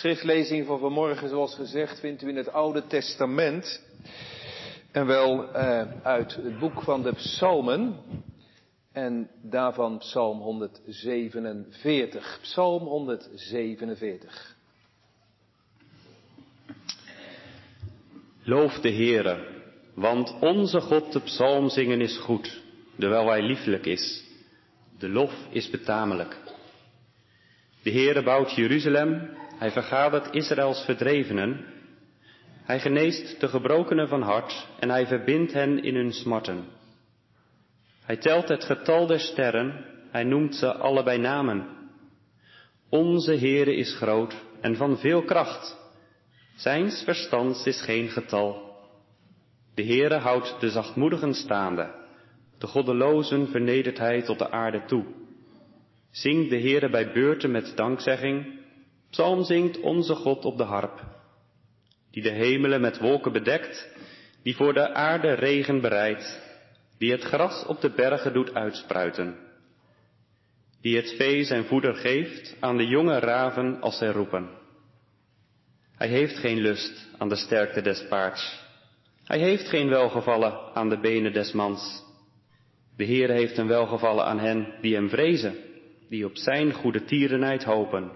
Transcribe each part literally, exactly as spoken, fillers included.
Schriftlezing van vanmorgen, zoals gezegd, vindt u in het Oude Testament. En wel eh, uit het boek van de Psalmen. En daarvan Psalm honderdzevenenveertig. Psalm honderdzevenenveertig. Loof de Heere, want onze God de psalm zingen is goed, dewijl hij liefelijk is. De lof is betamelijk. De Heere bouwt Jeruzalem, hij vergadert Israëls verdrevenen. Hij geneest de gebrokenen van hart en hij verbindt hen in hun smarten. Hij telt het getal der sterren, hij noemt ze alle bij namen. Onze Heere is groot en van veel kracht. Zijns verstands is geen getal. De Heere houdt de zachtmoedigen staande. De goddelozen vernedert hij tot de aarde toe. Zing de Heere bij beurten met dankzegging. Psalm zingt onze God op de harp. Die de hemelen met wolken bedekt. Die voor de aarde regen bereidt. Die het gras op de bergen doet uitspruiten. Die het vee zijn voeder geeft aan de jonge raven als zij roepen. Hij heeft geen lust aan de sterkte des paards. Hij heeft geen welgevallen aan de benen des mans. De Heere heeft een welgevallen aan hen die hem vrezen, die op zijn goede tierenheid hopen.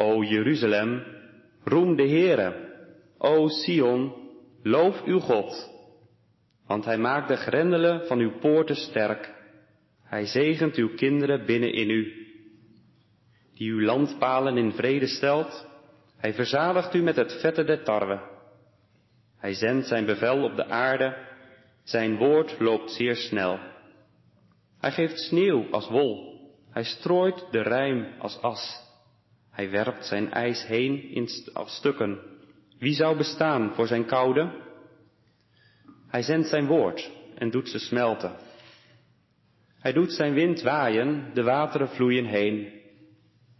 O Jeruzalem, roem de Heere. O Sion, loof uw God. Want hij maakt de grendelen van uw poorten sterk. Hij zegent uw kinderen binnen in u. Die uw landpalen in vrede stelt. Hij verzadigt u met het vette der tarwe. Hij zendt zijn bevel op de aarde. Zijn woord loopt zeer snel. Hij geeft sneeuw als wol. Hij strooit de rijm als as. Hij werpt zijn ijs heen in stukken. Wie zou bestaan voor zijn koude? Hij zendt zijn woord en doet ze smelten. Hij doet zijn wind waaien, de wateren vloeien heen.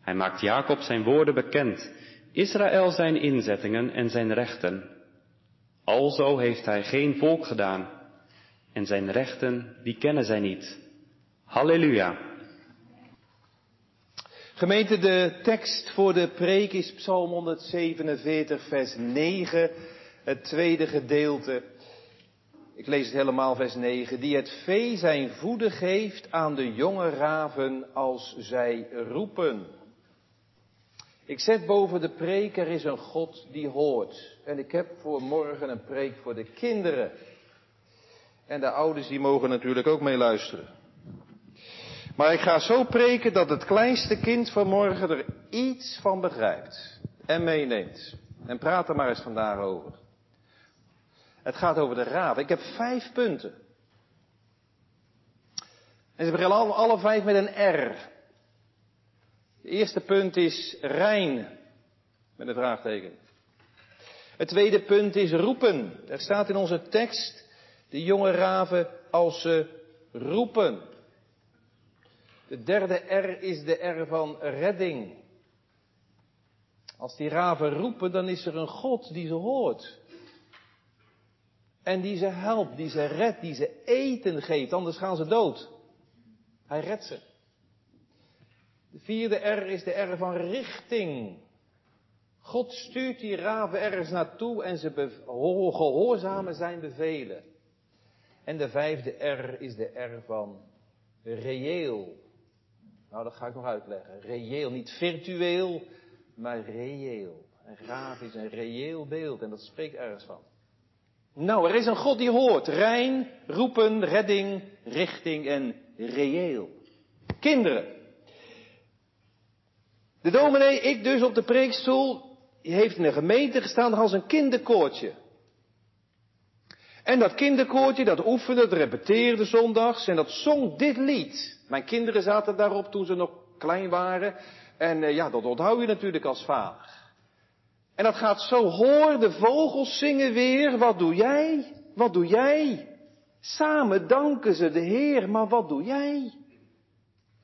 Hij maakt Jacob zijn woorden bekend, Israël zijn inzettingen en zijn rechten. Alzo heeft hij geen volk gedaan, en zijn rechten, die kennen zij niet. Halleluja. Gemeente, de tekst voor de preek is Psalm honderdzevenenveertig, vers negen, het tweede gedeelte. Ik lees het helemaal, vers negen. Die het vee zijn voeder geeft aan de jonge raven als zij roepen. Ik zet boven de preek, er is een God die hoort. En ik heb voor morgen een preek voor de kinderen. En de ouders die mogen natuurlijk ook meeluisteren. Maar ik ga zo preken dat het kleinste kind van morgen er iets van begrijpt. En meeneemt. En praat er maar eens vandaag over. Het gaat over de raven. Ik heb vijf punten. En ze beginnen alle vijf met een R. Het eerste punt is rein. Met een vraagteken. Het tweede punt is roepen. Er staat in onze tekst. De jonge raven als ze roepen. De derde R is de R van redding. Als die raven roepen, dan is er een God die ze hoort. En die ze helpt, die ze redt, die ze eten geeft, anders gaan ze dood. Hij redt ze. De vierde R is de R van richting. God stuurt die raven ergens naartoe en ze gehoorzamen zijn bevelen. En de vijfde R is de R van reëel. Nou, dat ga ik nog uitleggen. Reëel, niet virtueel, maar reëel. Een raaf is een reëel beeld en dat spreekt ergens van. Nou, er is een God die hoort. Rein, roepen, redding, richting en reëel. Kinderen. De dominee, ik dus op de preekstoel, heeft in een gemeente gestaan als een kinderkoortje. En dat kinderkoortje, dat oefende, dat repeteerde zondags en dat zong dit lied. Mijn kinderen zaten daarop toen ze nog klein waren. En uh, ja, dat onthoud je natuurlijk als vader. En dat gaat zo, hoor de vogels zingen weer, wat doe jij, wat doe jij? Samen danken ze de Heer, maar wat doe jij?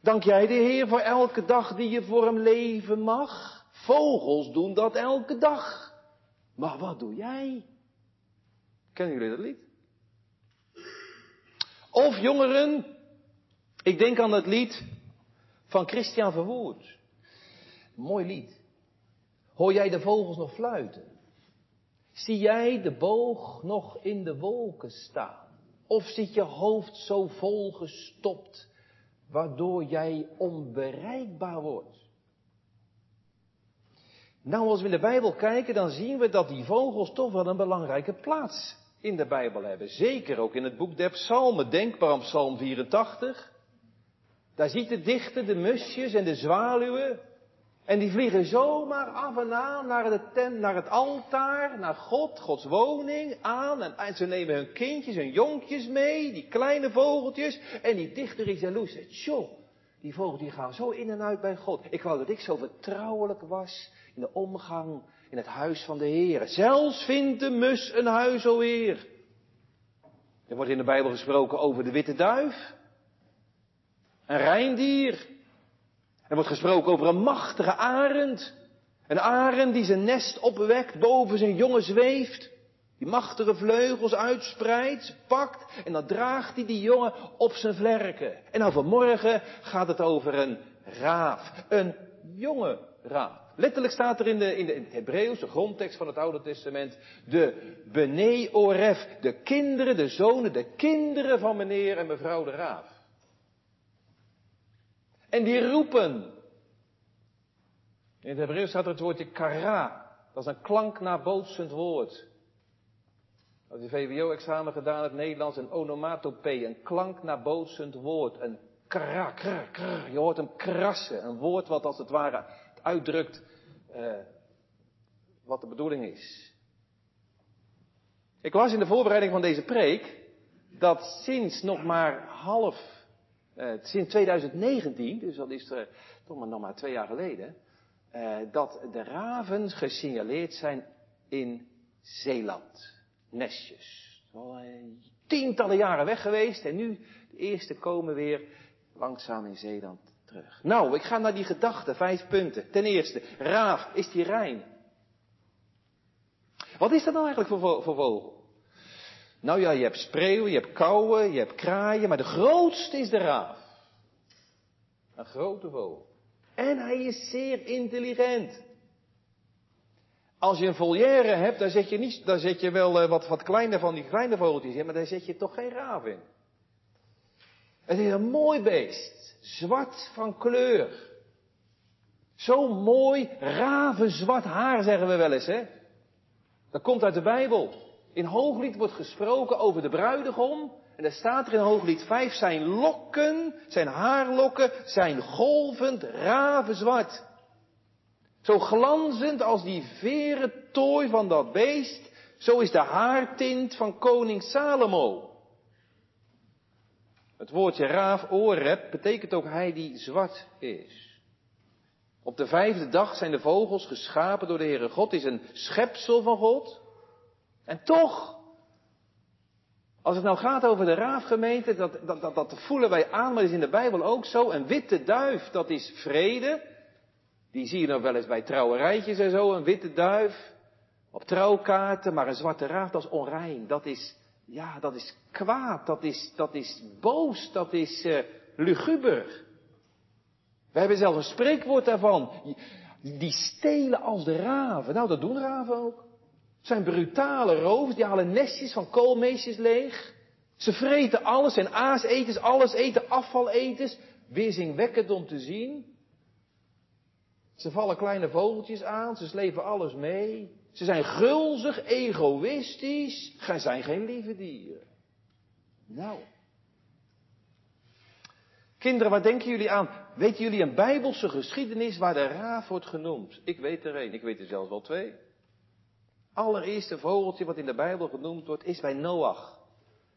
Dank jij de Heer voor elke dag die je voor hem leven mag? Vogels doen dat elke dag. Maar wat doe jij? Kennen jullie dat lied? Of jongeren, ik denk aan het lied van Christian Verwoerd. Mooi lied. Hoor jij de vogels nog fluiten? Zie jij de boog nog in de wolken staan? Of zit je hoofd zo vol gestopt, waardoor jij onbereikbaar wordt? Nou, als we in de Bijbel kijken, dan zien we dat die vogels toch wel een belangrijke plaats in de Bijbel hebben. Zeker ook in het boek der Psalmen. Denk maar aan Psalm vierentachtig. Daar ziet de dichter de musjes en de zwaluwen. En die vliegen zomaar af en aan naar de tent, naar het altaar, naar God, Gods woning, aan. En ze nemen hun kindjes, hun jonkjes mee, die kleine vogeltjes. En die dichter is jaloers. Tjoh, die vogels die gaan zo in en uit bij God. Ik wou dat ik zo vertrouwelijk was in de omgang in het huis van de Heer. Zelfs vindt de mus een huis, o Heer. Er wordt in de Bijbel gesproken over de witte duif. Een reindier. Er wordt gesproken over een machtige arend. Een arend die zijn nest opwekt, boven zijn jongen zweeft. Die machtige vleugels uitspreidt, pakt en dan draagt hij die jongen op zijn vlerken. En dan vanmorgen gaat het over een raaf. Een jonge raaf. Letterlijk staat er in, de, in, de, in het Hebreeuws, de grondtekst van het Oude Testament, de Bnei Oref, de kinderen, de zonen, de kinderen van meneer en mevrouw de raaf. En die roepen. In het Hebreeuws staat er het woordje kara. Dat is een klanknabootsend woord. Als je V W O-examen gedaan hebt, Nederlands, een onomatopee, een klanknabootsend woord. Een kara, kra, kra. Je hoort hem krassen. Een woord wat als het ware uitdrukt uh, wat de bedoeling is. Ik las in de voorbereiding van deze preek dat sinds nog maar half... Uh, sinds twintig negentien, dus dat is er toch maar nog maar twee jaar geleden, uh, dat de raven gesignaleerd zijn in Zeeland. Nestjes. Al tientallen jaren weg geweest en nu de eerste komen weer langzaam in Zeeland terug. Nou, ik ga naar die gedachten, vijf punten. Ten eerste, raaf, is die rein? Wat is dat nou eigenlijk voor, voor vogel? Nou ja, je hebt spreeuwen, je hebt kauwen, je hebt kraaien, maar de grootste is de raaf. Een grote vogel. En hij is zeer intelligent. Als je een volière hebt, dan zet je, niet, dan zet je wel wat, wat kleiner van die kleine vogeltjes in, maar daar zet je toch geen raaf in. Het is een mooi beest, zwart van kleur. Zo mooi, ravenzwart haar, zeggen we wel eens, hè. Dat komt uit de Bijbel. In Hooglied wordt gesproken over de bruidegom. En daar staat er in Hooglied vijf, zijn lokken, zijn haarlokken, zijn golvend ravenzwart. Zo glanzend als die verentooi van dat beest, zo is de haartint van koning Salomo. Het woordje raaf, oreb, betekent ook hij die zwart is. Op de vijfde dag zijn de vogels geschapen door de Heere God, is een schepsel van God. En toch, als het nou gaat over de raafgemeente, dat, dat, dat, dat voelen wij aan, maar dat is in de Bijbel ook zo. Een witte duif, dat is vrede. Die zie je nog wel eens bij trouwerijtjes en zo, een witte duif. Op trouwkaarten, maar een zwarte raaf, dat is onrein. Dat is, ja, dat is kwaad, dat is, dat is boos, dat is uh, luguber. We hebben zelfs een spreekwoord daarvan. Die stelen als de raven. Nou, dat doen raven ook. Het zijn brutale rovers, die halen nestjes van koolmeesjes leeg. Ze vreten alles, zijn aaseters, alles eten, afvaleters. Weerzinwekkend om te zien. Ze vallen kleine vogeltjes aan, ze slepen alles mee. Ze zijn gulzig, egoïstisch, ze zijn geen lieve dieren. Nou. Kinderen, wat denken jullie aan? Weten jullie een Bijbelse geschiedenis waar de raaf wordt genoemd? Ik weet er één, ik weet er zelfs wel twee. Allereerste vogeltje wat in de Bijbel genoemd wordt, is bij Noach.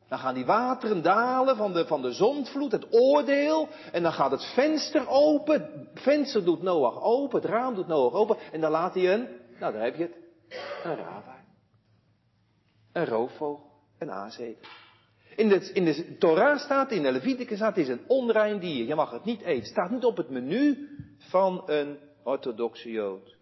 Dan gaan die wateren dalen van de, van de zondvloed, het oordeel. En dan gaat het venster open. Het venster doet Noach open, het raam doet Noach open. En dan laat hij een, nou daar heb je het, een raaf uit. Een roofvogel, een aaseter. In de, in de Tora staat, in de Leviticus staat, het is een onrein dier. Je mag het niet eten. Het staat niet op het menu van een orthodoxe Jood.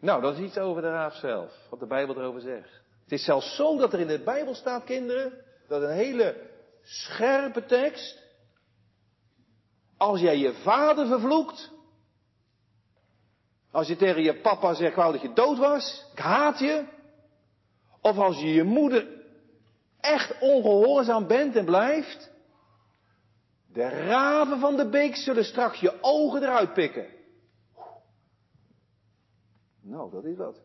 Nou, dat is iets over de raaf zelf, wat de Bijbel erover zegt. Het is zelfs zo dat er in de Bijbel staat, kinderen, dat een hele scherpe tekst. Als jij je vader vervloekt, Als je tegen je papa zegt, wou dat je dood was, ik haat je. Of als je je moeder echt ongehoorzaam bent en blijft. De raven van de beek zullen straks je ogen eruit pikken. Nou, dat is wat.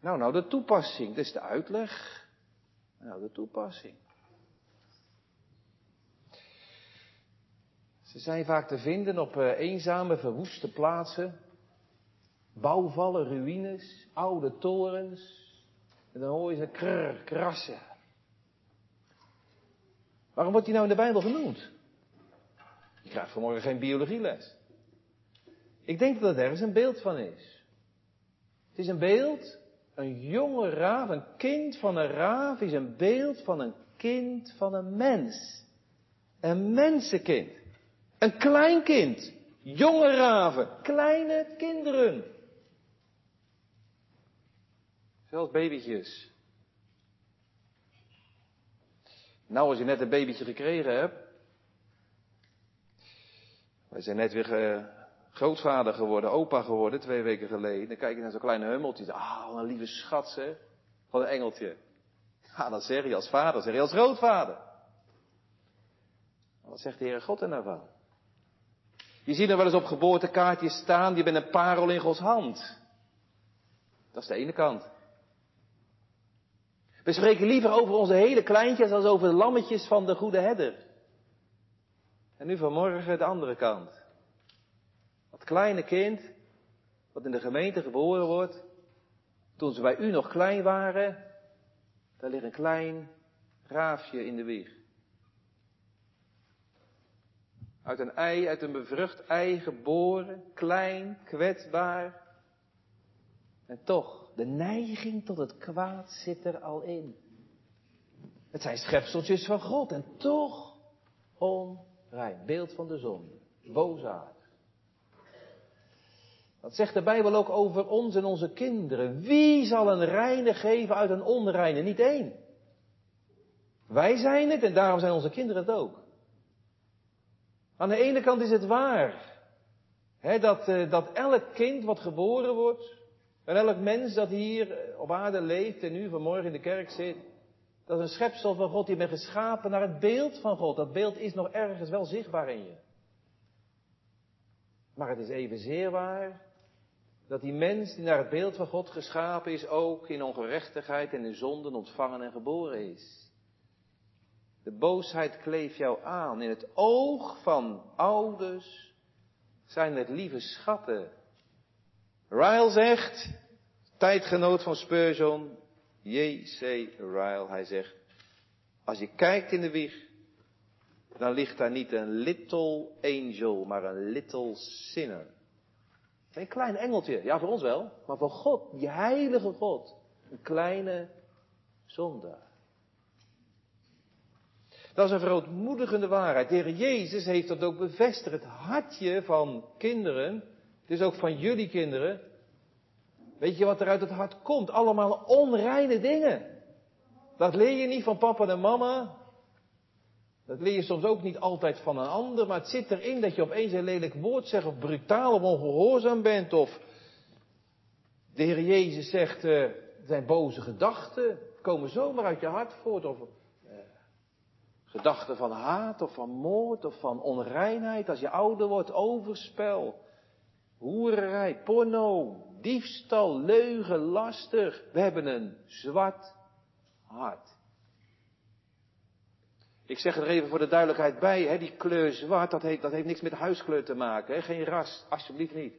Nou, nou, de toepassing. Dat is de uitleg. Nou, de toepassing. Ze zijn vaak te vinden op eenzame, verwoeste plaatsen. Bouwvallen, ruïnes, oude torens. En dan hoor je ze krrr, krassen. Waarom wordt die nou in de Bijbel genoemd? Je krijgt vanmorgen geen biologieles. Ik denk dat er ergens een beeld van is. Het is een beeld, een jonge raaf, een kind van een raaf is een beeld van een kind van een mens. Een mensenkind. Een kleinkind. Jonge raven. Kleine kinderen. Zelfs babytjes. Nou, als je net een babytje gekregen hebt. Wij zijn net weer uh, grootvader geworden, opa geworden, twee weken geleden. Dan kijk je naar zo'n kleine hummeltje. Ah, oh, een lieve schat, hè. Van een engeltje. Ja, dat zeg je als vader, dat zeg je als grootvader. Maar wat zegt de Heere God er nou van? Je ziet er wel eens op geboortekaartjes staan, je bent een parel in Gods hand. Dat is de ene kant. We spreken liever over onze hele kleintjes als over de lammetjes van de goede herder. En nu vanmorgen de andere kant. Dat kleine kind, wat in de gemeente geboren wordt, toen ze bij u nog klein waren, daar ligt een klein raafje in de wieg. Uit een ei, uit een bevrucht ei geboren, klein, kwetsbaar. En toch. De neiging tot het kwaad zit er al in. Het zijn schepseltjes van God en toch onrein. Beeld van de zonde. Boosaard. Dat zegt de Bijbel ook over ons en onze kinderen. Wie zal een reine geven uit een onreine? Niet één. Wij zijn het en daarom zijn onze kinderen het ook. Aan de ene kant is het waar. Hè, dat, uh, dat elk kind wat geboren wordt. En elk mens dat hier op aarde leeft en nu vanmorgen in de kerk zit, dat is een schepsel van God, die bent geschapen naar het beeld van God. Dat beeld is nog ergens wel zichtbaar in je. Maar het is evenzeer waar dat die mens die naar het beeld van God geschapen is, ook in ongerechtigheid en in zonden ontvangen en geboren is. De boosheid kleeft jou aan. In het oog van ouders zijn het lieve schatten. Ryle zegt, tijdgenoot van Spurgeon, J C Ryle, hij zegt, als je kijkt in de wieg, dan ligt daar niet een little angel, maar een little sinner. Een klein engeltje, ja voor ons wel, maar voor God, die heilige God, een kleine zondaar. Dat is een verootmoedigende waarheid. De Heer Jezus heeft dat ook bevestigd, het hartje van kinderen. Dus ook van jullie kinderen. Weet je wat er uit het hart komt? Allemaal onreine dingen. Dat leer je niet van papa en mama. Dat leer je soms ook niet altijd van een ander. Maar het zit erin dat je opeens een lelijk woord zegt. Of brutaal of ongehoorzaam bent. Of de Heer Jezus zegt. Uh, zijn boze gedachten. Komen zomaar uit je hart voort. Of uh, gedachten van haat. Of van moord. Of van onreinheid. Als je ouder wordt. Overspel. Hoererij, porno, diefstal, leugen, laster. We hebben een zwart hart. Ik zeg er even voor de duidelijkheid bij. Hè, die kleur zwart, dat heeft, dat heeft niks met huidskleur te maken. Hè, geen ras, alsjeblieft niet.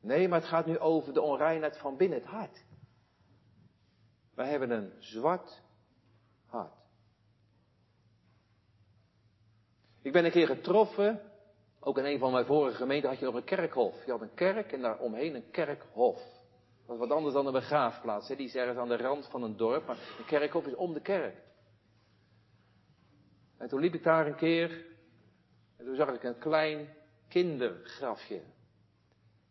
Nee, maar het gaat nu over de onreinheid van binnen het hart. Wij hebben een zwart hart. Ik ben een keer getroffen. Ook in een van mijn vorige gemeenten had je nog een kerkhof. Je had een kerk en daar omheen een kerkhof. Dat is wat anders dan een begraafplaats. Hè? Die is ergens aan de rand van een dorp. Maar een kerkhof is om de kerk. En toen liep ik daar een keer. En toen zag ik een klein kindergrafje.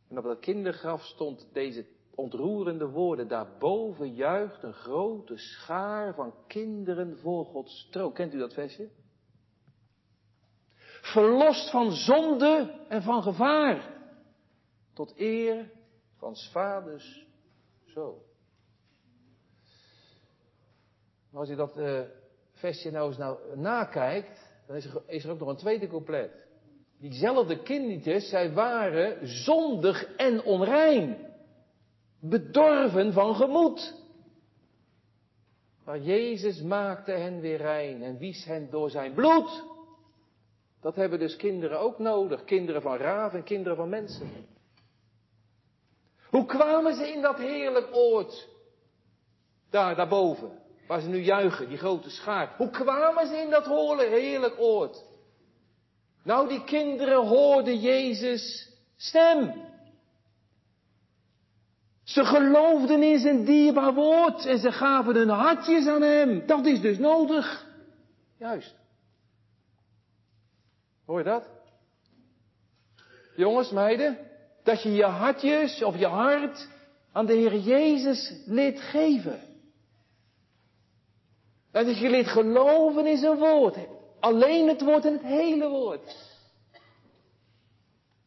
En op dat kindergraf stond deze ontroerende woorden. Daarboven juicht een grote schaar van kinderen voor Gods troon. Kent u dat versje? verlost van zonde en van gevaar, tot eer van 's vaders zoon. Maar als je dat uh, versje nou eens nou, nakijkt, dan is er, is er ook nog een tweede couplet. Diezelfde kindjes, zij waren zondig en onrein, bedorven van gemoed. Maar Jezus maakte hen weer rein en wies hen door zijn bloed. Dat hebben dus kinderen ook nodig, kinderen van raven en kinderen van mensen. Hoe kwamen ze in dat heerlijk oord, daar, daarboven, waar ze nu juichen, die grote schaar. Hoe kwamen ze in dat heerlijk oord? Nou, die kinderen hoorden Jezus' stem. Ze geloofden in zijn dierbaar woord en ze gaven hun hartjes aan hem. Dat is dus nodig. Juist. Hoor je dat? Jongens, meiden, dat je je hartjes of je hart aan de Heer Jezus liet geven. En dat je liet geloven in zijn woord. Alleen het woord en het hele woord.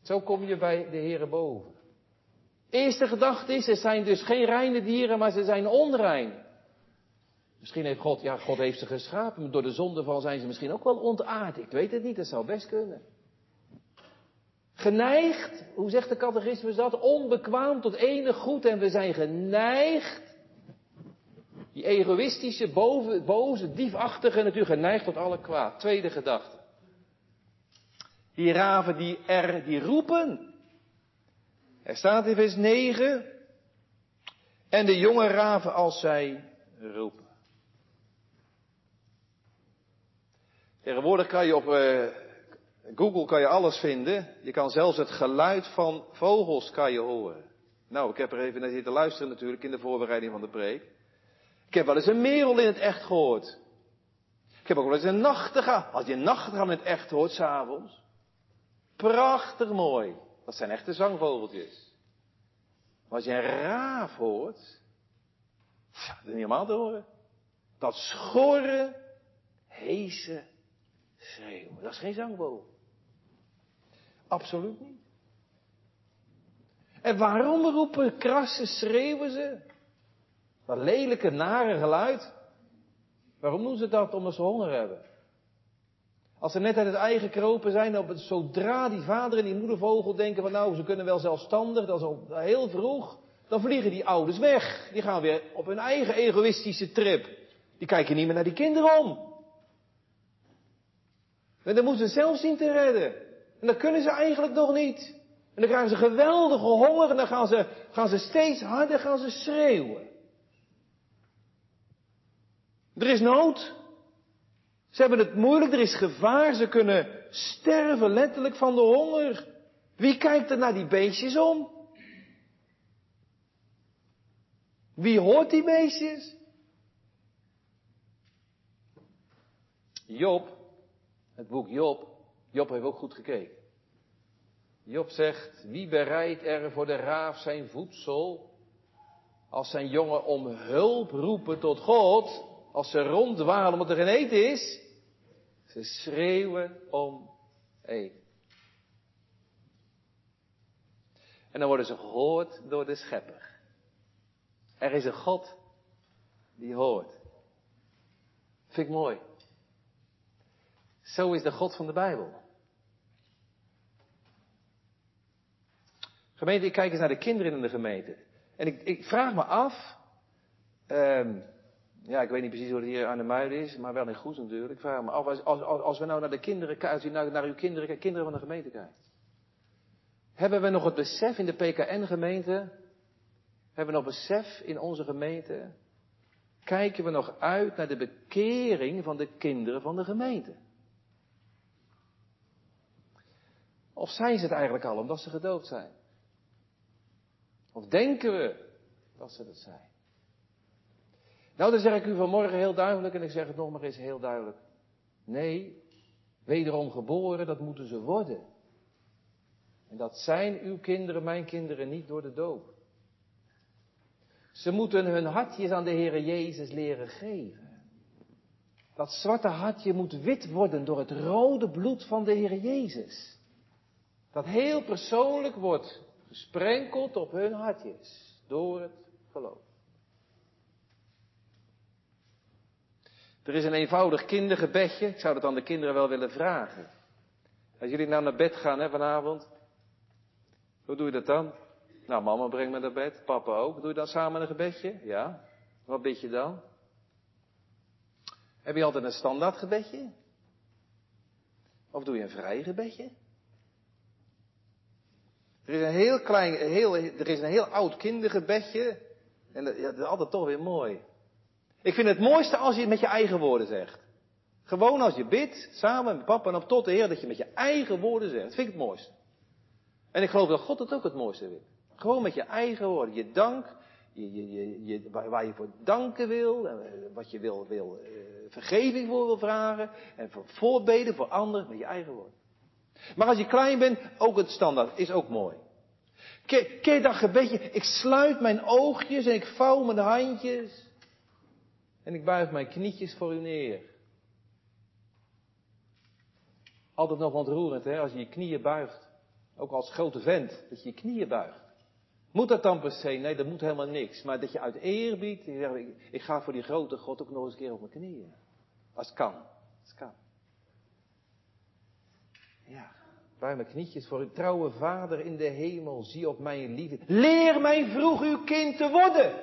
Zo kom je bij de Heer boven. Eerste gedachte is, ze zijn dus geen reine dieren, maar ze zijn onrein. Misschien heeft God, ja, God heeft ze geschapen, maar door de zondeval zijn ze misschien ook wel ontaard. Ik weet het niet, dat zou best kunnen. Geneigd, hoe zegt de catechismus dat? Onbekwaam tot enig goed en we zijn geneigd. Die egoïstische, boven, boze, diefachtige natuurlijk geneigd tot alle kwaad. Tweede gedachte. Die raven die er, die roepen. Er staat in vers negen, en de jonge raven als zij roepen. Tegenwoordig kan je op uh, Google kan je alles vinden. Je kan zelfs het geluid van vogels kan je horen. Nou, ik heb er even naar zitten luisteren natuurlijk in de voorbereiding van de preek. Ik heb wel eens een merel in het echt gehoord. Ik heb ook wel eens een nachtegaal. Als je een nachtegaal in het echt hoort, 's avonds. Prachtig mooi. Dat zijn echte zangvogeltjes. Maar als je een raaf hoort, dat is niet helemaal te horen. Dat schorre, heese schreeuwen. Dat is geen zangvogel. Absoluut niet. En waarom roepen, krassen, schreeuwen ze? Dat lelijke, nare geluid. Waarom doen ze dat? Omdat ze honger hebben. Als ze net uit het eigen kropen zijn, op het, zodra die vader en die moedervogel denken van nou, ze kunnen wel zelfstandig, dat is al heel vroeg, dan vliegen die ouders weg. Die gaan weer op hun eigen egoïstische trip. Die kijken niet meer naar die kinderen om. En dan moeten ze zelf zien te redden. En dat kunnen ze eigenlijk nog niet. En dan krijgen ze geweldige honger en dan gaan ze, gaan ze steeds harder gaan ze schreeuwen. Er is nood. Ze hebben het moeilijk, er is gevaar, ze kunnen sterven letterlijk van de honger. Wie kijkt er naar die beestjes om? Wie hoort die beestjes? Job, het boek Job, Job heeft ook goed gekeken. Job zegt, wie bereidt er voor de raaf zijn voedsel, als zijn jongen om hulp roepen tot God, als ze ronddwalen omdat er geen eten is, ze schreeuwen om eten. En dan worden ze gehoord door de Schepper. Er is een God die hoort. Vind ik mooi. Zo is de God van de Bijbel. Gemeente, ik kijk eens naar de kinderen in de gemeente. En ik, ik vraag me af. Um, Ja, ik weet niet precies hoe het hier aan de Arnemuiden is, maar wel in Goes natuurlijk. Ik vraag me af, als, als, als we nou naar de kinderen kijken, als u nou naar uw kinderen, kinderen van de gemeente kijkt. Hebben we nog het besef in de P K N-gemeente, hebben we nog besef in onze gemeente, kijken we nog uit naar de bekering van de kinderen van de gemeente? Of zijn ze het eigenlijk al, omdat ze gedoopt zijn? Of denken we dat ze dat zijn? Nou, dan zeg ik u vanmorgen heel duidelijk, en ik zeg het nog maar eens heel duidelijk. Nee, wederom geboren, dat moeten ze worden. En dat zijn uw kinderen, mijn kinderen, niet door de doop. Ze moeten hun hartjes aan de Heere Jezus leren geven. Dat zwarte hartje moet wit worden door het rode bloed van de Heer Jezus. Dat heel persoonlijk wordt gesprenkeld op hun hartjes door het geloof. Er is een eenvoudig kindergebedje. Ik zou dat aan de kinderen wel willen vragen. Als jullie nou naar bed gaan hè, vanavond. Hoe doe je dat dan? Nou, mama brengt me naar bed. Papa ook. Doe je dan samen een gebedje? Ja. Wat bid je dan? Heb je altijd een standaard gebedje? Of doe je een vrij gebedje? Er is een heel klein, heel, er is een heel oud kindergebedje. En dat, ja, dat is altijd toch weer mooi. Ik vind het mooiste als je het met je eigen woorden zegt. Gewoon als je bidt, samen met papa en op tot de Heer, dat je met je eigen woorden zegt. Dat vind ik het mooiste. En ik geloof dat God het ook het mooiste wil. Gewoon met je eigen woorden. Je dank, je, je, je, je, waar je voor danken wil, wat je wil, wil uh, vergeving voor wil vragen. En voor voorbeden voor anderen, met je eigen woorden. Maar als je klein bent, ook het standaard is ook mooi. Ken, ken je dat gebedje? Ik sluit mijn oogjes en ik vouw mijn handjes. En ik buig mijn knietjes voor u neer. Altijd nog ontroerend, hè, als je je knieën buigt. Ook als grote vent, dat je je knieën buigt. Moet dat dan per se? Nee, dat moet helemaal niks. Maar dat je uit eerbied, je zegt, ik, ik ga voor die grote God ook nog eens een keer op mijn knieën. Als het kan. Als het kan. Ja, buig mijn knietjes voor uw trouwe Vader in de hemel. Zie op mijn liefde. Leer mij vroeg uw kind te worden.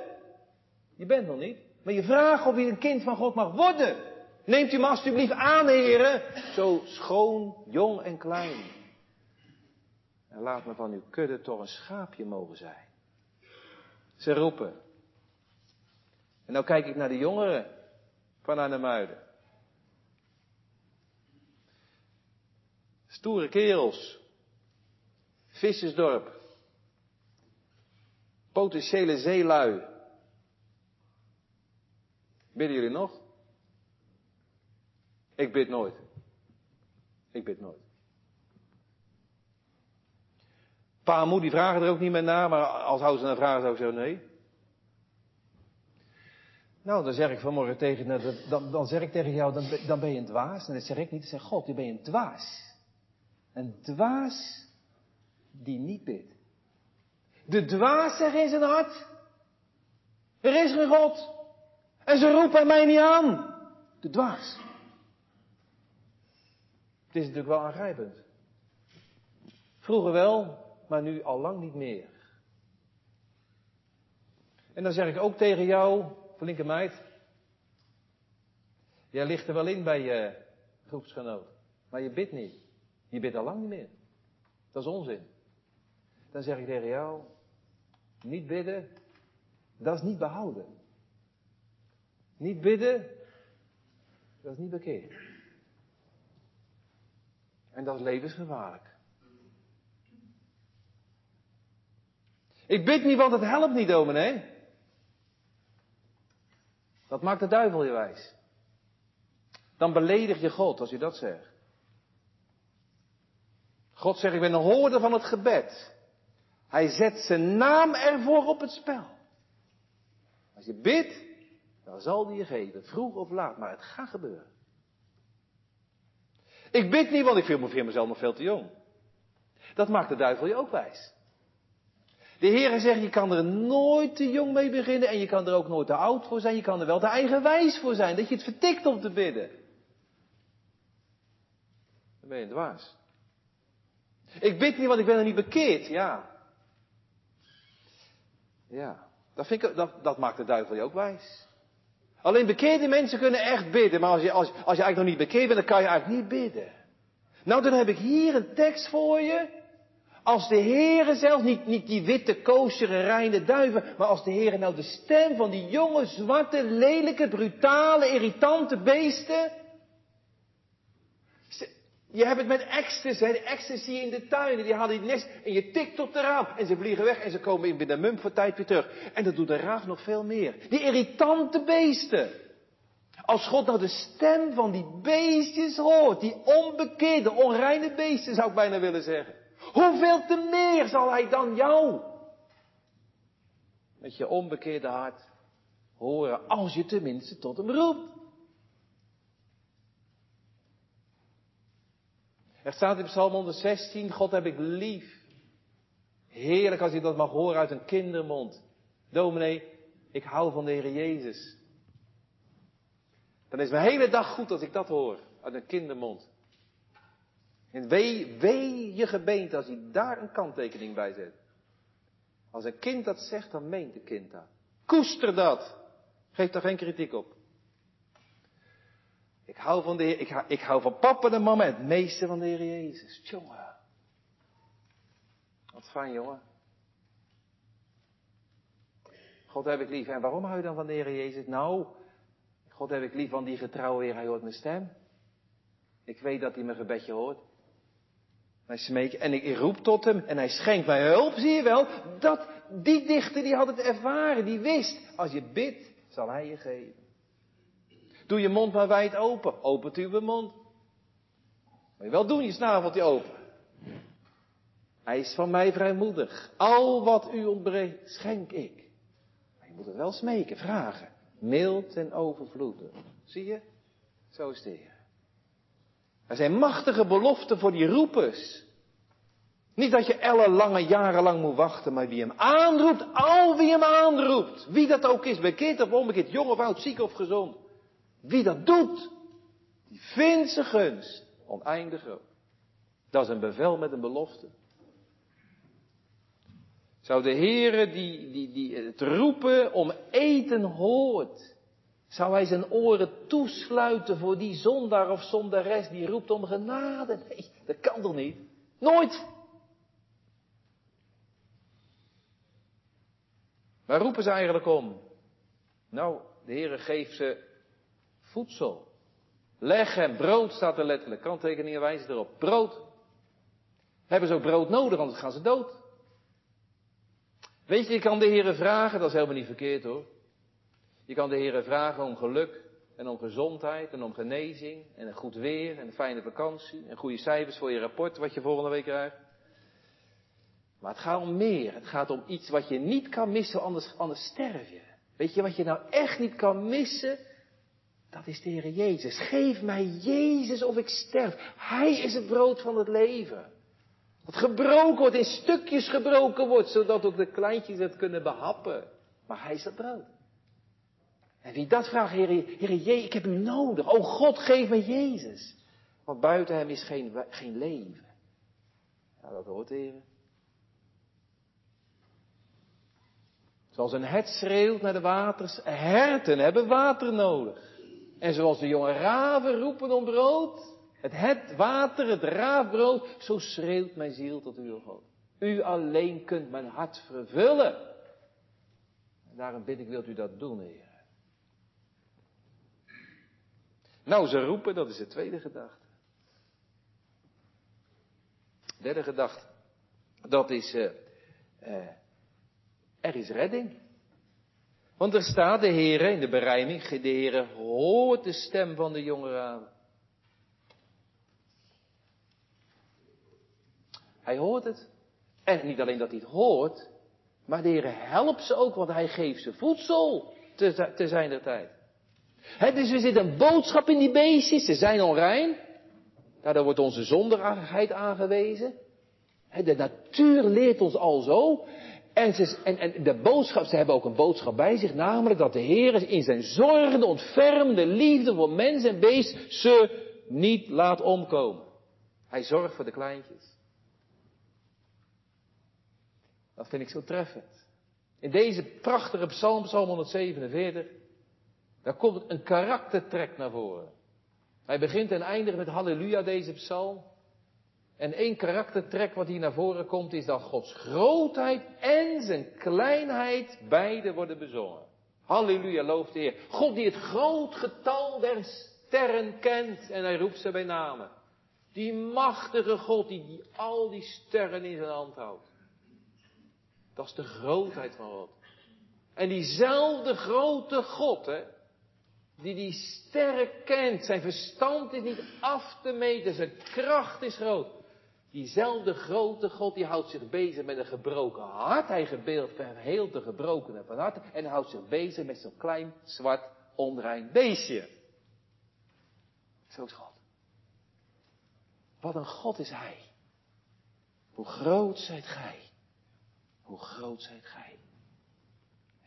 Je bent nog niet. Maar je vraagt of je een kind van God mag worden. Neemt u me alstublieft aan, heren. Zo schoon, jong en klein. En laat me van uw kudde toch een schaapje mogen zijn. Ze roepen. En nou kijk ik naar de jongeren van Arnemuiden. Stoere kerels. Vissersdorp. Potentiële zeelui. Bidden jullie nog? Ik bid nooit. Ik bid nooit. Pa en moe, die vragen er ook niet meer naar, maar als houden ze naar vragen, zou ik zo nee. Nou, dan zeg ik vanmorgen tegen, dan, dan zeg ik tegen jou, dan, dan ben je een dwaas. En dat zeg ik niet, dan zeg God, dan ben je een dwaas. Een dwaas die niet bidt. De dwaas zegt in zijn hart, er is geen God. En ze roepen mij niet aan. De dwaas. Het is natuurlijk wel aangrijpend. Vroeger wel, maar nu al lang niet meer. En dan zeg ik ook tegen jou, flinke meid. Jij ligt er wel in bij je groepsgenoot. Maar je bidt niet. Je bidt al lang niet meer. Dat is onzin. Dan zeg ik tegen jou, niet bidden, dat is niet behouden. Niet bidden, dat is niet bekeerd. En dat is levensgevaarlijk. Ik bid niet, want het helpt niet, dominee. Dat maakt de duivel je wijs. Dan beledig je God, als je dat zegt. God zegt, ik ben een hoorder van het gebed. Hij zet zijn naam ervoor op het spel. Als je bidt, dan zal die je geven, vroeg of laat, maar het gaat gebeuren. Ik bid niet, want ik vind mezelf nog veel te jong. Dat maakt de duivel je ook wijs. De Heere zegt, je kan er nooit te jong mee beginnen en je kan er ook nooit te oud voor zijn. Je kan er wel te eigenwijs voor zijn, dat je het vertikt om te bidden. Dan ben je een dwaas. Ik bid niet, want ik ben er niet bekeerd. Ja. Ja, dat, vind ik, dat, dat maakt de duivel je ook wijs. Alleen bekeerde mensen kunnen echt bidden. Maar als je, als, als je eigenlijk nog niet bekeerd bent, dan kan je eigenlijk niet bidden. Nou, dan heb ik hier een tekst voor je. Als de Heere zelf, niet, niet die witte, koosjere, reine duiven. Maar als de Heere nou de stem van die jonge, zwarte, lelijke, brutale, irritante beesten. Je hebt het met eksters, hè. De eksters zie je in de tuinen. Die hadden die nest en je tikt op de raaf. En ze vliegen weg en ze komen in binnen mum voor tijd weer terug. En dat doet de raaf nog veel meer. Die irritante beesten. Als God nou de stem van die beestjes hoort. Die onbekeerde, onreine beesten zou ik bijna willen zeggen. Hoeveel te meer zal hij dan jou. Met je onbekeerde hart horen. Als je tenminste tot hem roept. Er staat in Psalm honderdzestien, God heb ik lief. Heerlijk als je dat mag horen uit een kindermond. Dominee, ik hou van de Heer Jezus. Dan is mijn hele dag goed als ik dat hoor, uit een kindermond. En wee, wee je gebeente als je daar een kanttekening bij zet. Als een kind dat zegt, dan meent een kind dat. Koester dat. Geef daar geen kritiek op. Ik hou van de Heer, ik hou, ik hou van papa en mama en het meeste van de Heer Jezus. Jongen. Wat fijn, jongen. God heb ik lief. En waarom hou je dan van de Heer Jezus? Nou, God heb ik lief van die getrouwe Heer. Hij hoort mijn stem. Ik weet dat hij mijn gebedje hoort. Hij smeekt en ik roep tot hem en hij schenkt mij hulp. Zie je wel, dat, die dichter die had het ervaren. Die wist, als je bidt, zal hij je geven. Doe je mond maar wijd open. Opent uw mond. Moet je wel doen, je snaveltje open. Hij is van mij vrijmoedig. Al wat u ontbreekt, schenk ik. Maar je moet het wel smeken, vragen. Mild en overvloedig. Zie je? Zo is de Heer. Er zijn machtige beloften voor die roepers. Niet dat je ellenlange jarenlang moet wachten, maar wie hem aanroept, al wie hem aanroept. Wie dat ook is, bekeerd of onbekeerd, jong of oud, ziek of gezond. Wie dat doet, die vindt zijn gunst oneindig groot. Dat is een bevel met een belofte. Zou de Heere die, die, die het roepen om eten hoort, zou hij zijn oren toesluiten voor die zondaar of zondares die roept om genade? Nee, dat kan toch niet? Nooit! Waar roepen ze eigenlijk om? Nou, de Heere geeft ze voedsel. Leg hem brood, staat er letterlijk. Kanttekeningen wijzen erop. Brood. Hebben ze ook brood nodig, anders gaan ze dood. Weet je, je kan de Heere vragen, dat is helemaal niet verkeerd hoor. Je kan de Heere vragen om geluk en om gezondheid en om genezing en een goed weer en een fijne vakantie en goede cijfers voor je rapport wat je volgende week krijgt. Maar het gaat om meer. Het gaat om iets wat je niet kan missen, anders, anders sterf je. Weet je, wat je nou echt niet kan missen, dat is de Heere Jezus. Geef mij Jezus of ik sterf. Hij is het brood van het leven. Dat gebroken wordt, in stukjes gebroken wordt, zodat ook de kleintjes het kunnen behappen. Maar hij is dat brood. En wie dat vraagt, Heere, Heere, ik heb u nodig. O God, geef me Jezus. Want buiten hem is geen, geen leven. Nou, dat hoort de Heere. Zoals een hert schreeuwt naar de waters, herten hebben water nodig. En zoals de jonge raven roepen om brood, het het water, het raafbrood, zo schreeuwt mijn ziel tot u, o God. U alleen kunt mijn hart vervullen. En daarom bid ik, wilt u dat doen, Heer? Nou, ze roepen, dat is de tweede gedachte. Derde gedachte, dat is, uh, uh, er is redding. Want er staat de Heer in de berijming, de Heer hoort de stem van de jonge raven. Hij hoort het. En niet alleen dat hij het hoort, maar de Heer helpt ze ook, want hij geeft ze voedsel te, te zijner tijd. He, dus er zit een boodschap in die beestjes, ze zijn onrein. Daardoor wordt onze zonderheid aangewezen. He, de natuur leert ons al zo. En, ze, en, en de boodschap, ze hebben ook een boodschap bij zich, namelijk dat de Heer in zijn zorgende, ontfermende liefde voor mens en beest ze niet laat omkomen. Hij zorgt voor de kleintjes. Dat vind ik zo treffend. In deze prachtige psalm, psalm honderdzevenenveertig, daar komt een karaktertrek naar voren. Hij begint en eindigt met halleluja, deze psalm. En één karaktertrek wat hier naar voren komt, is dat Gods grootheid en zijn kleinheid beide worden bezongen. Halleluja, looft de Heer. God die het groot getal der sterren kent en hij roept ze bij namen. Die machtige God die, die al die sterren in zijn hand houdt. Dat is de grootheid van God. En diezelfde grote God, hè, die die sterren kent, zijn verstand is niet af te meten, zijn kracht is groot. Diezelfde grote God, die houdt zich bezig met een gebroken hart. Hij gebeeld verheelt de gebrokenen van hart en houdt zich bezig met zo'n klein, zwart, onrein beestje. Zo is God. Wat een God is Hij. Hoe groot zijt Gij. Hoe groot zijt Gij.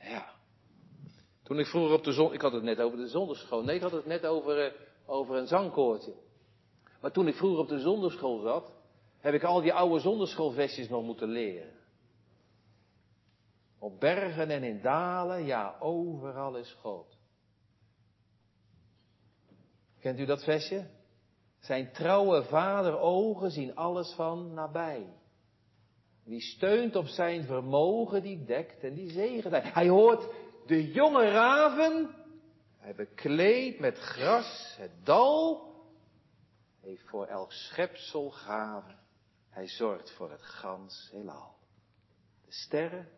Ja. Toen ik vroeger op de zon... Ik had het net over de zonderschool. Nee, ik had het net over, uh, over een zangkoortje. Maar toen ik vroeger op de zonderschool zat, heb ik al die oude zonderschoolvestjes nog moeten leren. Op bergen en in dalen, ja, overal is God. Kent u dat vestje? Zijn trouwe vaderogen zien alles van nabij. Wie steunt op zijn vermogen, die dekt en die zegent. Hij hoort de jonge raven. Hij bekleedt met gras het dal. Heeft voor elk schepsel gaven. Hij zorgt voor het gans heelal. De sterren,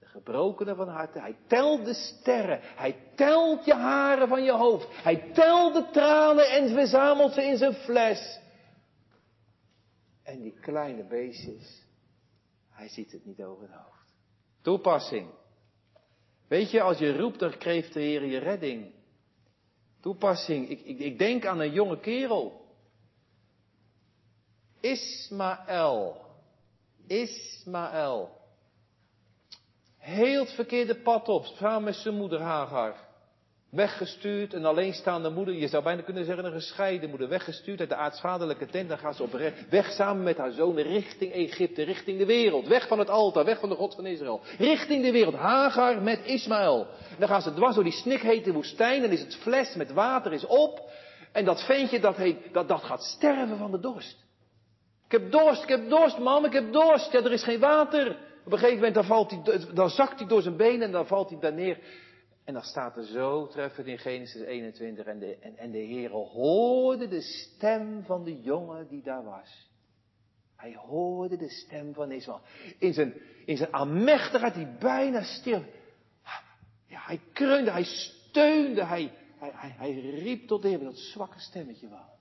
de gebrokenen van harte. Hij telt de sterren. Hij telt je haren van je hoofd. Hij telt de tranen en verzamelt ze in zijn fles. En die kleine beestjes, hij ziet het niet over het hoofd. Toepassing. Weet je, als je roept, dan kreeg de Heer je redding. Toepassing. Ik, ik, ik denk aan een jonge kerel. Ismaël. Ismaël. Heel het verkeerde pad op, samen met zijn moeder Hagar. Weggestuurd, een alleenstaande moeder, je zou bijna kunnen zeggen een gescheiden moeder. Weggestuurd uit de aartsvaderlijke tent, dan gaat ze op weg samen met haar zoon richting Egypte, richting de wereld. Weg van het altaar, weg van de God van Israël. Richting de wereld, Hagar met Ismaël. Dan gaan ze dwars door die snikhete woestijn, dan is het fles met water is op. En dat ventje, dat, heet, dat, dat gaat sterven van de dorst. Ik heb dorst, ik heb dorst, mam, ik heb dorst. Ja, er is geen water. Op een gegeven moment, dan, valt hij, dan zakt hij door zijn benen en dan valt hij daar neer. En dan staat er zo, treffend in Genesis eenentwintig, en de, en, en de Heere hoorde de stem van de jongen die daar was. Hij hoorde de stem van Ismaël. In zijn, in zijn aanmächtigheid, die bijna stierf. Ja, hij kreunde, hij steunde, hij, hij, hij, hij riep tot de Heer, dat zwakke stemmetje wel.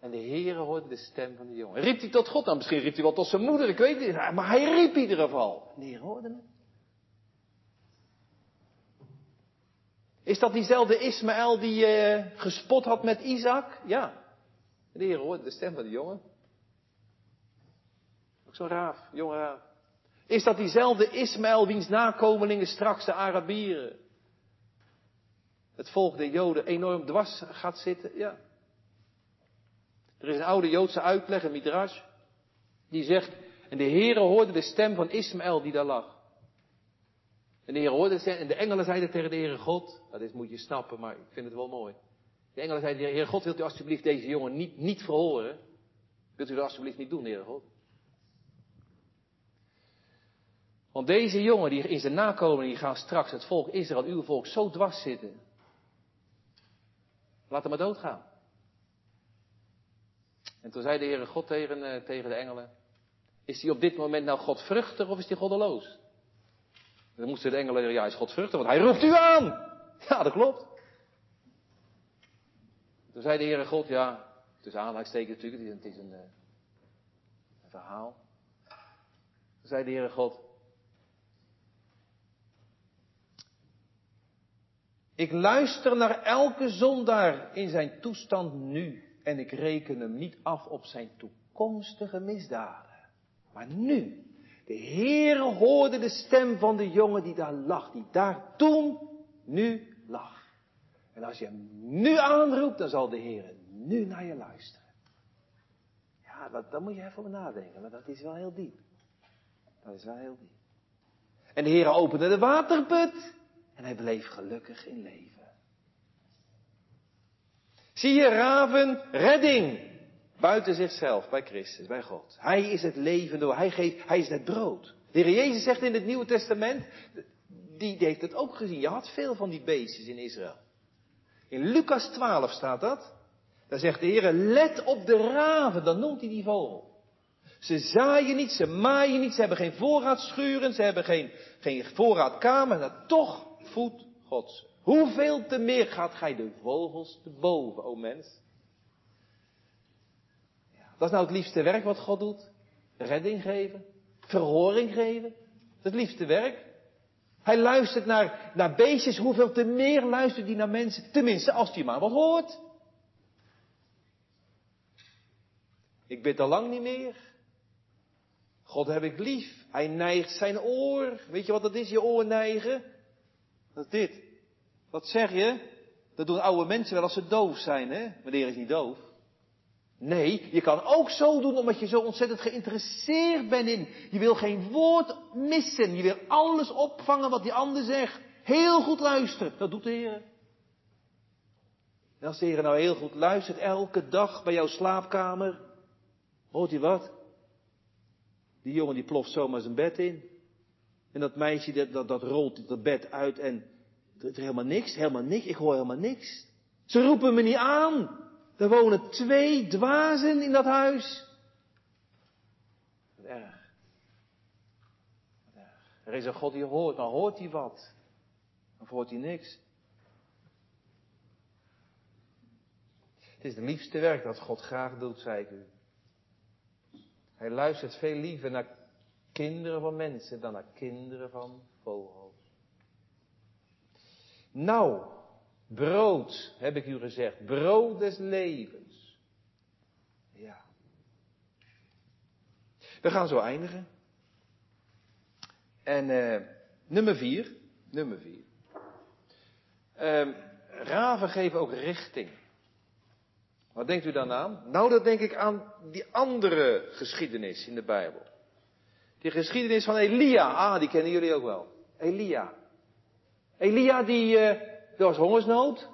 En de Heere hoorde de stem van de jongen. Riep hij tot God? Nou, misschien riep hij wel tot zijn moeder, ik weet het niet. Maar hij riep in ieder geval. En de Heer hoorde het. Is dat diezelfde Ismaël die uh, gespot had met Isaac? Ja. De Heer hoorde de stem van de jongen. Ook zo'n raaf, jonge raaf. Is dat diezelfde Ismaël wiens nakomelingen straks de Arabieren, het volk der Joden, enorm dwars gaat zitten? Ja. Er is een oude Joodse uitleg, een Midrash, die zegt, en de Heere hoorde de stem van Ismaël die daar lag. En de Heer hoorde het en de engelen zeiden tegen de Heere God, nou, dit moet je snappen, maar ik vind het wel mooi. De engelen zeiden tegen de Heere God, wilt u alstublieft deze jongen niet, niet verhoren? Wilt u dat alstublieft niet doen, Heere God? Want deze jongen, die in zijn nakomelingen, die gaan straks het volk Israël, uw volk, zo dwars zitten. Laat hem maar doodgaan. En toen zei de Heere God tegen, uh, tegen de engelen, is hij op dit moment nou godvruchtig of is hij goddeloos? Dan moesten de engelen zeggen, ja, hij is godvruchtig, want hij roept u aan. Ja, dat klopt. Toen zei de Heere God, ja, tussen aanhalingstekens natuurlijk, het is een, een verhaal. Toen zei de Heere God, ik luister naar elke zondaar in zijn toestand nu en ik reken hem niet af op zijn toekomstige misdaden. Maar nu. De Heere hoorde de stem van de jongen die daar lag, die daar toen, nu lag. En als je hem nu aanroept, dan zal de Heere nu naar je luisteren. Ja, dat, daar moet je even over nadenken, maar dat is wel heel diep. Dat is wel heel diep. En de Heere opende de waterput en hij bleef gelukkig in leven. Zie je, raven, redding. Buiten zichzelf, bij Christus, bij God. Hij is het levende, hij, geeft, hij is het brood. De Heer Jezus zegt in het Nieuwe Testament, die, die heeft het ook gezien. Je had veel van die beestjes in Israël. In Lucas twaalf staat dat. Daar zegt de Heer, let op de raven, dan noemt hij die vogel. Ze zaaien niet, ze maaien niet, ze hebben geen voorraadschuren, ze hebben geen, geen voorraadkamer. Nou, toch voedt God ze. Hoeveel te meer gaat gij de vogels te boven, o mens? Dat is nou het liefste werk wat God doet. Redding geven. Verhoring geven. Dat is het liefste werk. Hij luistert naar, naar beestjes. Hoeveel te meer luistert hij naar mensen. Tenminste, als hij maar wat hoort. Ik bid al lang niet meer. God heb ik lief. Hij neigt zijn oor. Weet je wat dat is, je oor neigen? Dat is dit. Wat zeg je? Dat doen oude mensen wel als ze doof zijn, hè? Maar de Heer is niet doof. Nee, je kan ook zo doen omdat je zo ontzettend geïnteresseerd bent in. Je wil geen woord missen. Je wil alles opvangen wat die ander zegt. Heel goed luisteren. Dat doet de Heer. En als de Heer nou heel goed luistert, elke dag bij jouw slaapkamer. Hoort hij wat? Die jongen die ploft zomaar zijn bed in. En dat meisje dat, dat, dat rolt dat bed uit en er is helemaal niks, helemaal niks. Ik hoor helemaal niks. Ze roepen me niet aan. Er wonen twee dwazen in dat huis. Wat erg. Wat erg. Er is een God die hoort, dan hoort hij wat. Dan hoort hij niks. Het is het liefste werk dat God graag doet, zei ik u. Hij luistert veel liever naar kinderen van mensen dan naar kinderen van vogels. Nou, brood, heb ik u gezegd. Brood des levens. Ja. We gaan zo eindigen. En uh, nummer vier. Nummer vier. Uh, raven geven ook richting. Wat denkt u dan aan? Nou, dat denk ik aan die andere geschiedenis in de Bijbel. Die geschiedenis van Elia. Ah, die kennen jullie ook wel. Elia. Elia, die, uh, er was hongersnood.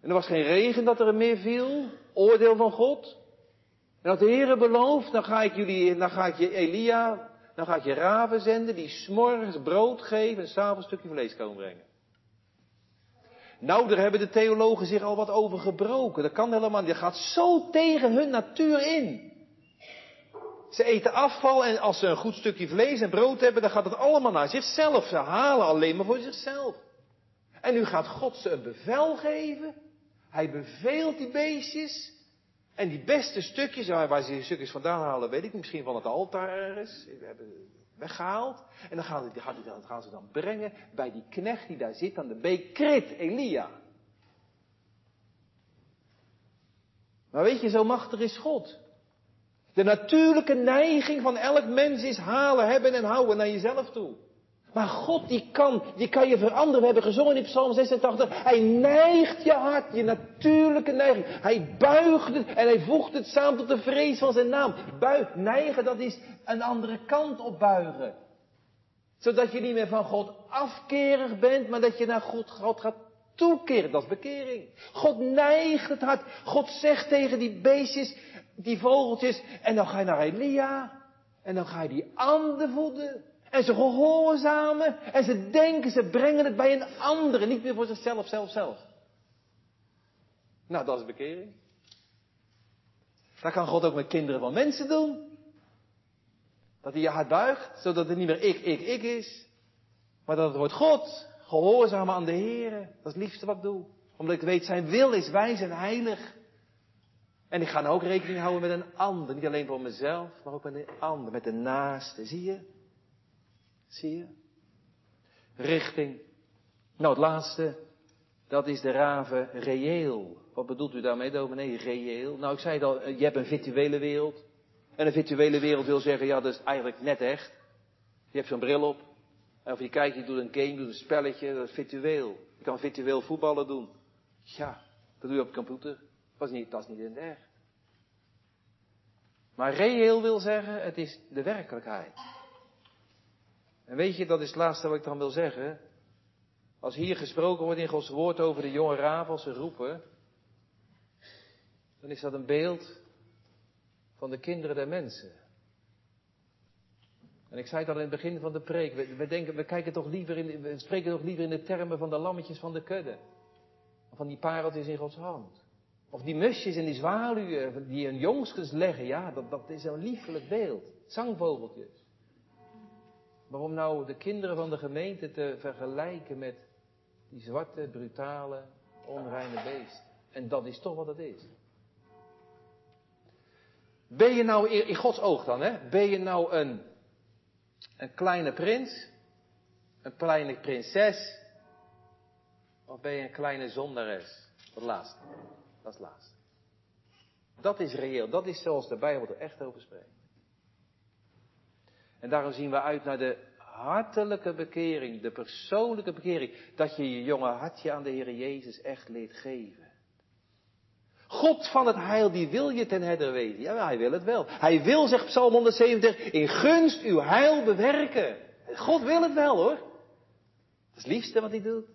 En er was geen regen dat er meer viel. Oordeel van God. En had de Heer beloofd, dan ga ik jullie, dan ga ik je Elia, dan ga ik je raven zenden, die 's morgens brood geven en 's avonds een stukje vlees komen brengen. Nou, daar hebben de theologen zich al wat over gebroken. Dat kan helemaal niet. Dat gaat zo tegen hun natuur in. Ze eten afval en als ze een goed stukje vlees en brood hebben, dan gaat het allemaal naar zichzelf. Ze halen alleen maar voor zichzelf. En nu gaat God ze een bevel geven. Hij beveelt die beestjes. En die beste stukjes, waar ze die stukjes vandaan halen, weet ik niet. Misschien van het altaar ergens. We hebben weggehaald. En dan gaan, die, dan gaan ze dan brengen bij die knecht die daar zit aan de beek Krit, Elia. Maar weet je, zo machtig is God. De natuurlijke neiging van elk mens is halen, hebben en houden naar jezelf toe. Maar God, die kan, die kan je veranderen. We hebben gezongen in Psalm zesentachtig. Hij neigt je hart, je natuurlijke neiging. Hij buigt het en hij voegt het samen tot de vrees van zijn naam. Buig, neigen, dat is een andere kant op buigen. Zodat je niet meer van God afkerig bent, maar dat je naar God, God gaat toekeren. Dat is bekering. God neigt het hart. God zegt tegen die beestjes, die vogeltjes, en dan ga je naar Elia. En dan ga je die ander voeden. En ze gehoorzamen. En ze denken, ze brengen het bij een andere. Niet meer voor zichzelf, zelf, zelf. Nou, dat is bekering. Dat kan God ook met kinderen van mensen doen. Dat hij je hart buigt. Zodat het niet meer ik, ik, ik is. Maar dat het wordt God. Gehoorzamen aan de Heer. Dat is het liefste wat ik doe. Omdat ik weet, zijn wil is wijs en heilig. En ik ga nou ook rekening houden met een ander. Niet alleen voor mezelf, maar ook met een ander. Met de naaste. Zie je? Zie je? Richting. Nou, het laatste. Dat is de raven reëel. Wat bedoelt u daarmee, dominee? Reëel. Nou, ik zei het al. Je hebt een virtuele wereld. En een virtuele wereld wil zeggen, ja, dat is eigenlijk net echt. Je hebt zo'n bril op. En of je kijkt, je doet een game, je doet een spelletje. Dat is virtueel. Je kan virtueel voetballen doen. Ja, dat doe je op de computer. Dat is niet, dat is niet in het echt. Maar reëel wil zeggen, het is de werkelijkheid. En weet je, dat is het laatste wat ik dan wil zeggen. Als hier gesproken wordt in Gods woord over de jonge raven, als ze roepen. Dan is dat een beeld van de kinderen der mensen. En ik zei het al in het begin van de preek. We, we, denken, we, kijken toch liever in, we spreken toch liever in de termen van de lammetjes van de kudde. Van die pareltjes in Gods hand. Of die musjes en die zwaluwen die hun jongskens leggen. Ja, dat, dat is een liefelijk beeld. Zangvogeltjes. Maar om nou de kinderen van de gemeente te vergelijken met die zwarte, brutale, onreine beest. En dat is toch wat het is. Ben je nou, in Gods oog dan, hè? Ben je nou een, een kleine prins? Een kleine prinses? Of ben je een kleine zondares? Dat laatste. Dat is het laatste. Dat is reëel. Dat is zoals de Bijbel er echt over spreekt. En daarom zien we uit naar de hartelijke bekering. De persoonlijke bekering. Dat je je jonge hartje aan de Heer Jezus echt leert geven. God van het heil, die wil je ten herder weten. Ja, hij wil het wel. Hij wil, zegt Psalm honderdzeventig, in gunst uw heil bewerken. God wil het wel, hoor. Dat is het liefste wat hij doet.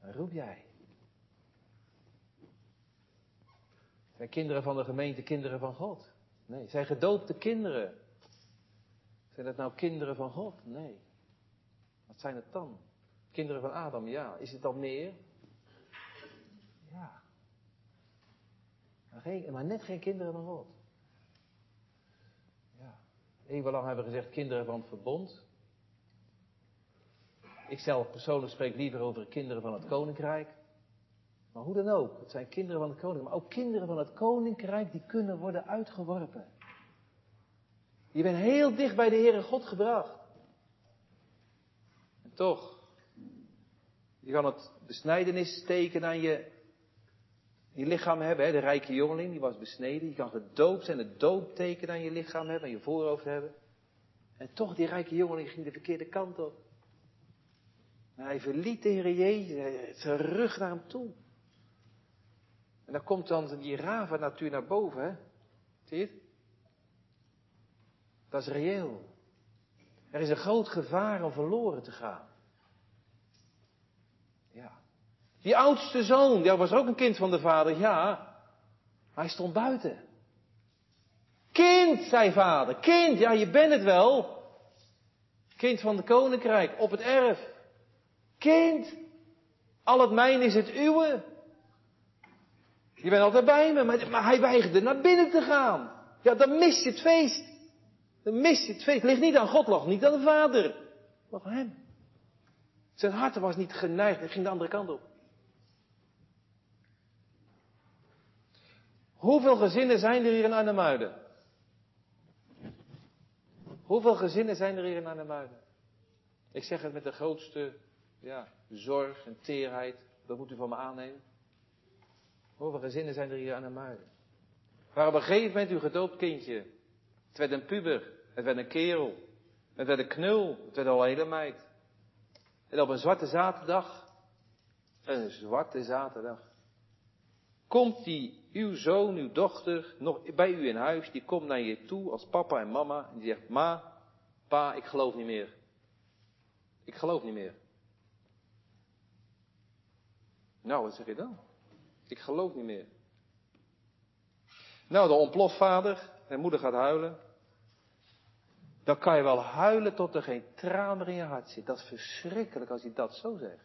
Dan roep jij. Zijn kinderen van de gemeente kinderen van God? Nee. Zijn gedoopte kinderen? Zijn dat nou kinderen van God? Nee. Wat zijn het dan? Kinderen van Adam, ja. Is het dan meer? Ja. Maar net geen kinderen van God. Ja. Eeuwenlang hebben we gezegd kinderen van het verbond. Ik zelf persoonlijk spreek liever over kinderen van het koninkrijk. Maar hoe dan ook, het zijn kinderen van het koninkrijk. Maar ook kinderen van het koninkrijk die kunnen worden uitgeworpen. Je bent heel dicht bij de Heere God gebracht. En toch, je kan het besnijdenisteken aan je... Je lichaam hebben, hè? De rijke jongeling, die was besneden. Je kan gedoopt zijn, het doopteken aan je lichaam hebben, aan je voorhoofd hebben. En toch, die rijke jongeling ging de verkeerde kant op. En hij verliet de Heer Jezus, zijn rug naar hem toe. En dan komt dan die Rava-natuur naar boven, hè? Zie je het? Dat is reëel. Er is een groot gevaar om verloren te gaan. Ja. Die oudste zoon, die was ook een kind van de vader, ja. Hij stond buiten. Kind, zei vader, kind, ja, je bent het wel. Kind van de koninkrijk, op het erf. Kind, al het mijn is het uwe. Je bent altijd bij me, maar, maar hij weigerde naar binnen te gaan. Ja, dan mis je het feest. Dan mis je het feest. Ligt niet aan God, lag niet aan de vader. Lag aan hem. Zijn hart was niet geneigd, hij ging de andere kant op. Hoeveel gezinnen zijn er hier in Arnemuiden? Hoeveel gezinnen zijn er hier in Arnemuiden? Ik zeg het met de grootste ja, zorg en teerheid. Dat moet u van me aannemen. Hoeveel gezinnen zijn er hier in Arnemuiden? Waar op een gegeven moment uw gedoopt kindje. Het werd een puber. Het werd een kerel. Het werd een knul. Het werd al een hele meid. En op een zwarte zaterdag. Een zwarte zaterdag. Komt die... Uw zoon, uw dochter, nog bij u in huis, die komt naar je toe als papa en mama. En die zegt, ma, pa, ik geloof niet meer. Ik geloof niet meer. Nou, wat zeg je dan? Ik geloof niet meer. Nou, dan ontploft vader en moeder gaat huilen. Dan kan je wel huilen tot er geen traan meer in je hart zit. Dat is verschrikkelijk als je dat zo zegt.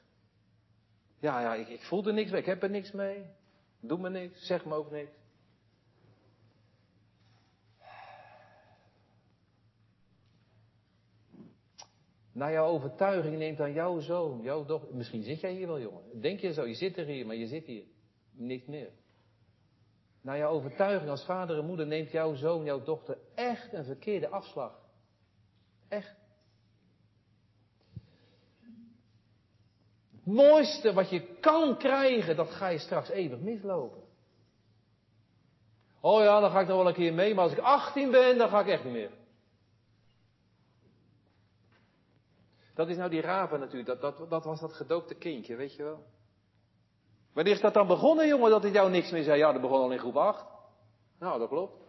Ja, ja, ik, ik voel er niks mee, ik heb er niks mee. Doe me niks, zeg me ook niks. Na jouw overtuiging neemt aan jouw zoon, jouw dochter... Misschien zit jij hier wel, jongen. Denk je zo, je zit er hier, maar je zit hier. Niks meer. Na jouw overtuiging als vader en moeder neemt jouw zoon, jouw dochter... echt een verkeerde afslag. Echt. Het mooiste wat je kan krijgen, dat ga je straks eeuwig mislopen. Oh ja, dan ga ik nog wel een keer mee, maar als ik achttien ben, dan ga ik echt niet meer. Dat is nou die raven natuurlijk, dat, dat, dat was dat gedoopte kindje, weet je wel. Wanneer is dat dan begonnen, jongen, dat hij jou niks meer zei? Ja, dat begon al in groep acht. Nou, dat klopt.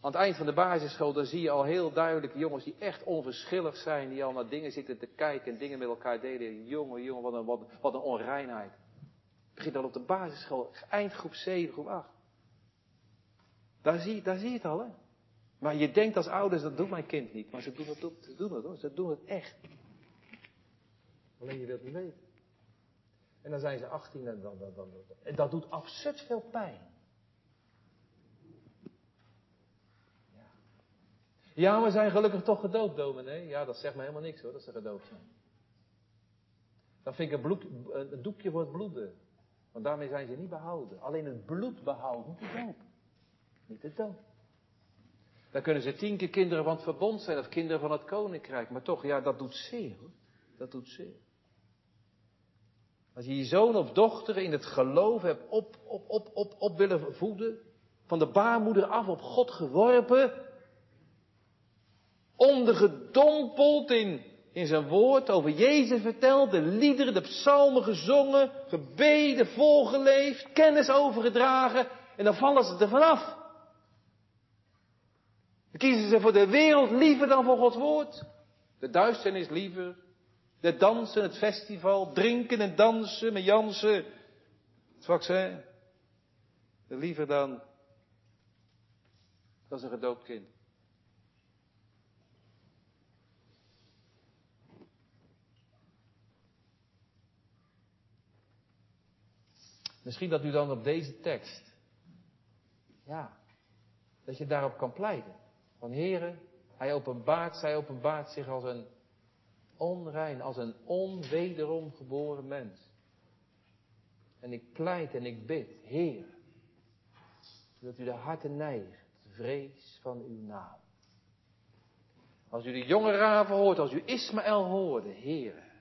Aan het eind van de basisschool, daar zie je al heel duidelijk jongens die echt onverschillig zijn. Die al naar dingen zitten te kijken en dingen met elkaar delen. Jongen, jongen, wat een, wat, wat een onreinheid. Het begint al op de basisschool, eind groep zeven, groep acht. Daar zie, daar zie je het al, hè. Maar je denkt als ouders, dat doet mijn kind niet. Maar ze doen het, ze doen het hoor, ze doen het echt. Alleen je wilt niet weten. En dan zijn ze achttien en dan, dan, dan, dan. En dat doet absurd veel pijn. Ja, we zijn gelukkig toch gedoopt, dominee. Ja, dat zegt me helemaal niks hoor, dat ze gedoopt zijn. Dan vind ik een, bloed, een doekje voor het bloeden. Want daarmee zijn ze niet behouden. Alleen het bloed behouden, niet de doop. Niet de doop. Dan kunnen ze tien keer kinderen van het verbond zijn of kinderen van het koninkrijk. Maar toch, ja, dat doet zeer hoor. Dat doet zeer. Als je je zoon of dochter in het geloof hebt op, op, op, op, op willen voeden, van de baarmoeder af op God geworpen, ondergedompeld in, in zijn woord, over Jezus verteld, de liederen, de psalmen gezongen, gebeden, volgeleefd, kennis overgedragen, en dan vallen ze er vanaf. Dan kiezen ze voor de wereld liever dan voor Gods woord. De duisternis liever. De dansen, het festival, drinken en dansen met Jansen. Het vaccin. Liever dan. Dat is een gedoopt kind. Misschien dat u dan op deze tekst, ja, dat je daarop kan pleiten. Van Heere, hij openbaart, zij openbaart zich als een onrein, als een onwederom geboren mens. En ik pleit en ik bid, Heer, dat u de harten neigt, vrees van uw naam. Als u de jonge raven hoort, als u Ismaël hoorde, Heer,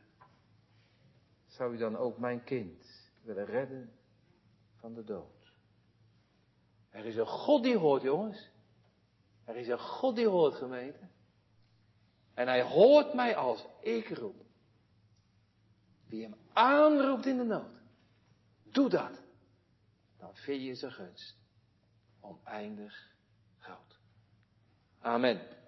zou u dan ook mijn kind willen redden van de dood. Er is een God die hoort, jongens. Er is een God die hoort, gemeente. En hij hoort mij als ik roep. Wie hem aanroept in de nood, doe dat. Dan vind je zijn gunst oneindig groot. Amen.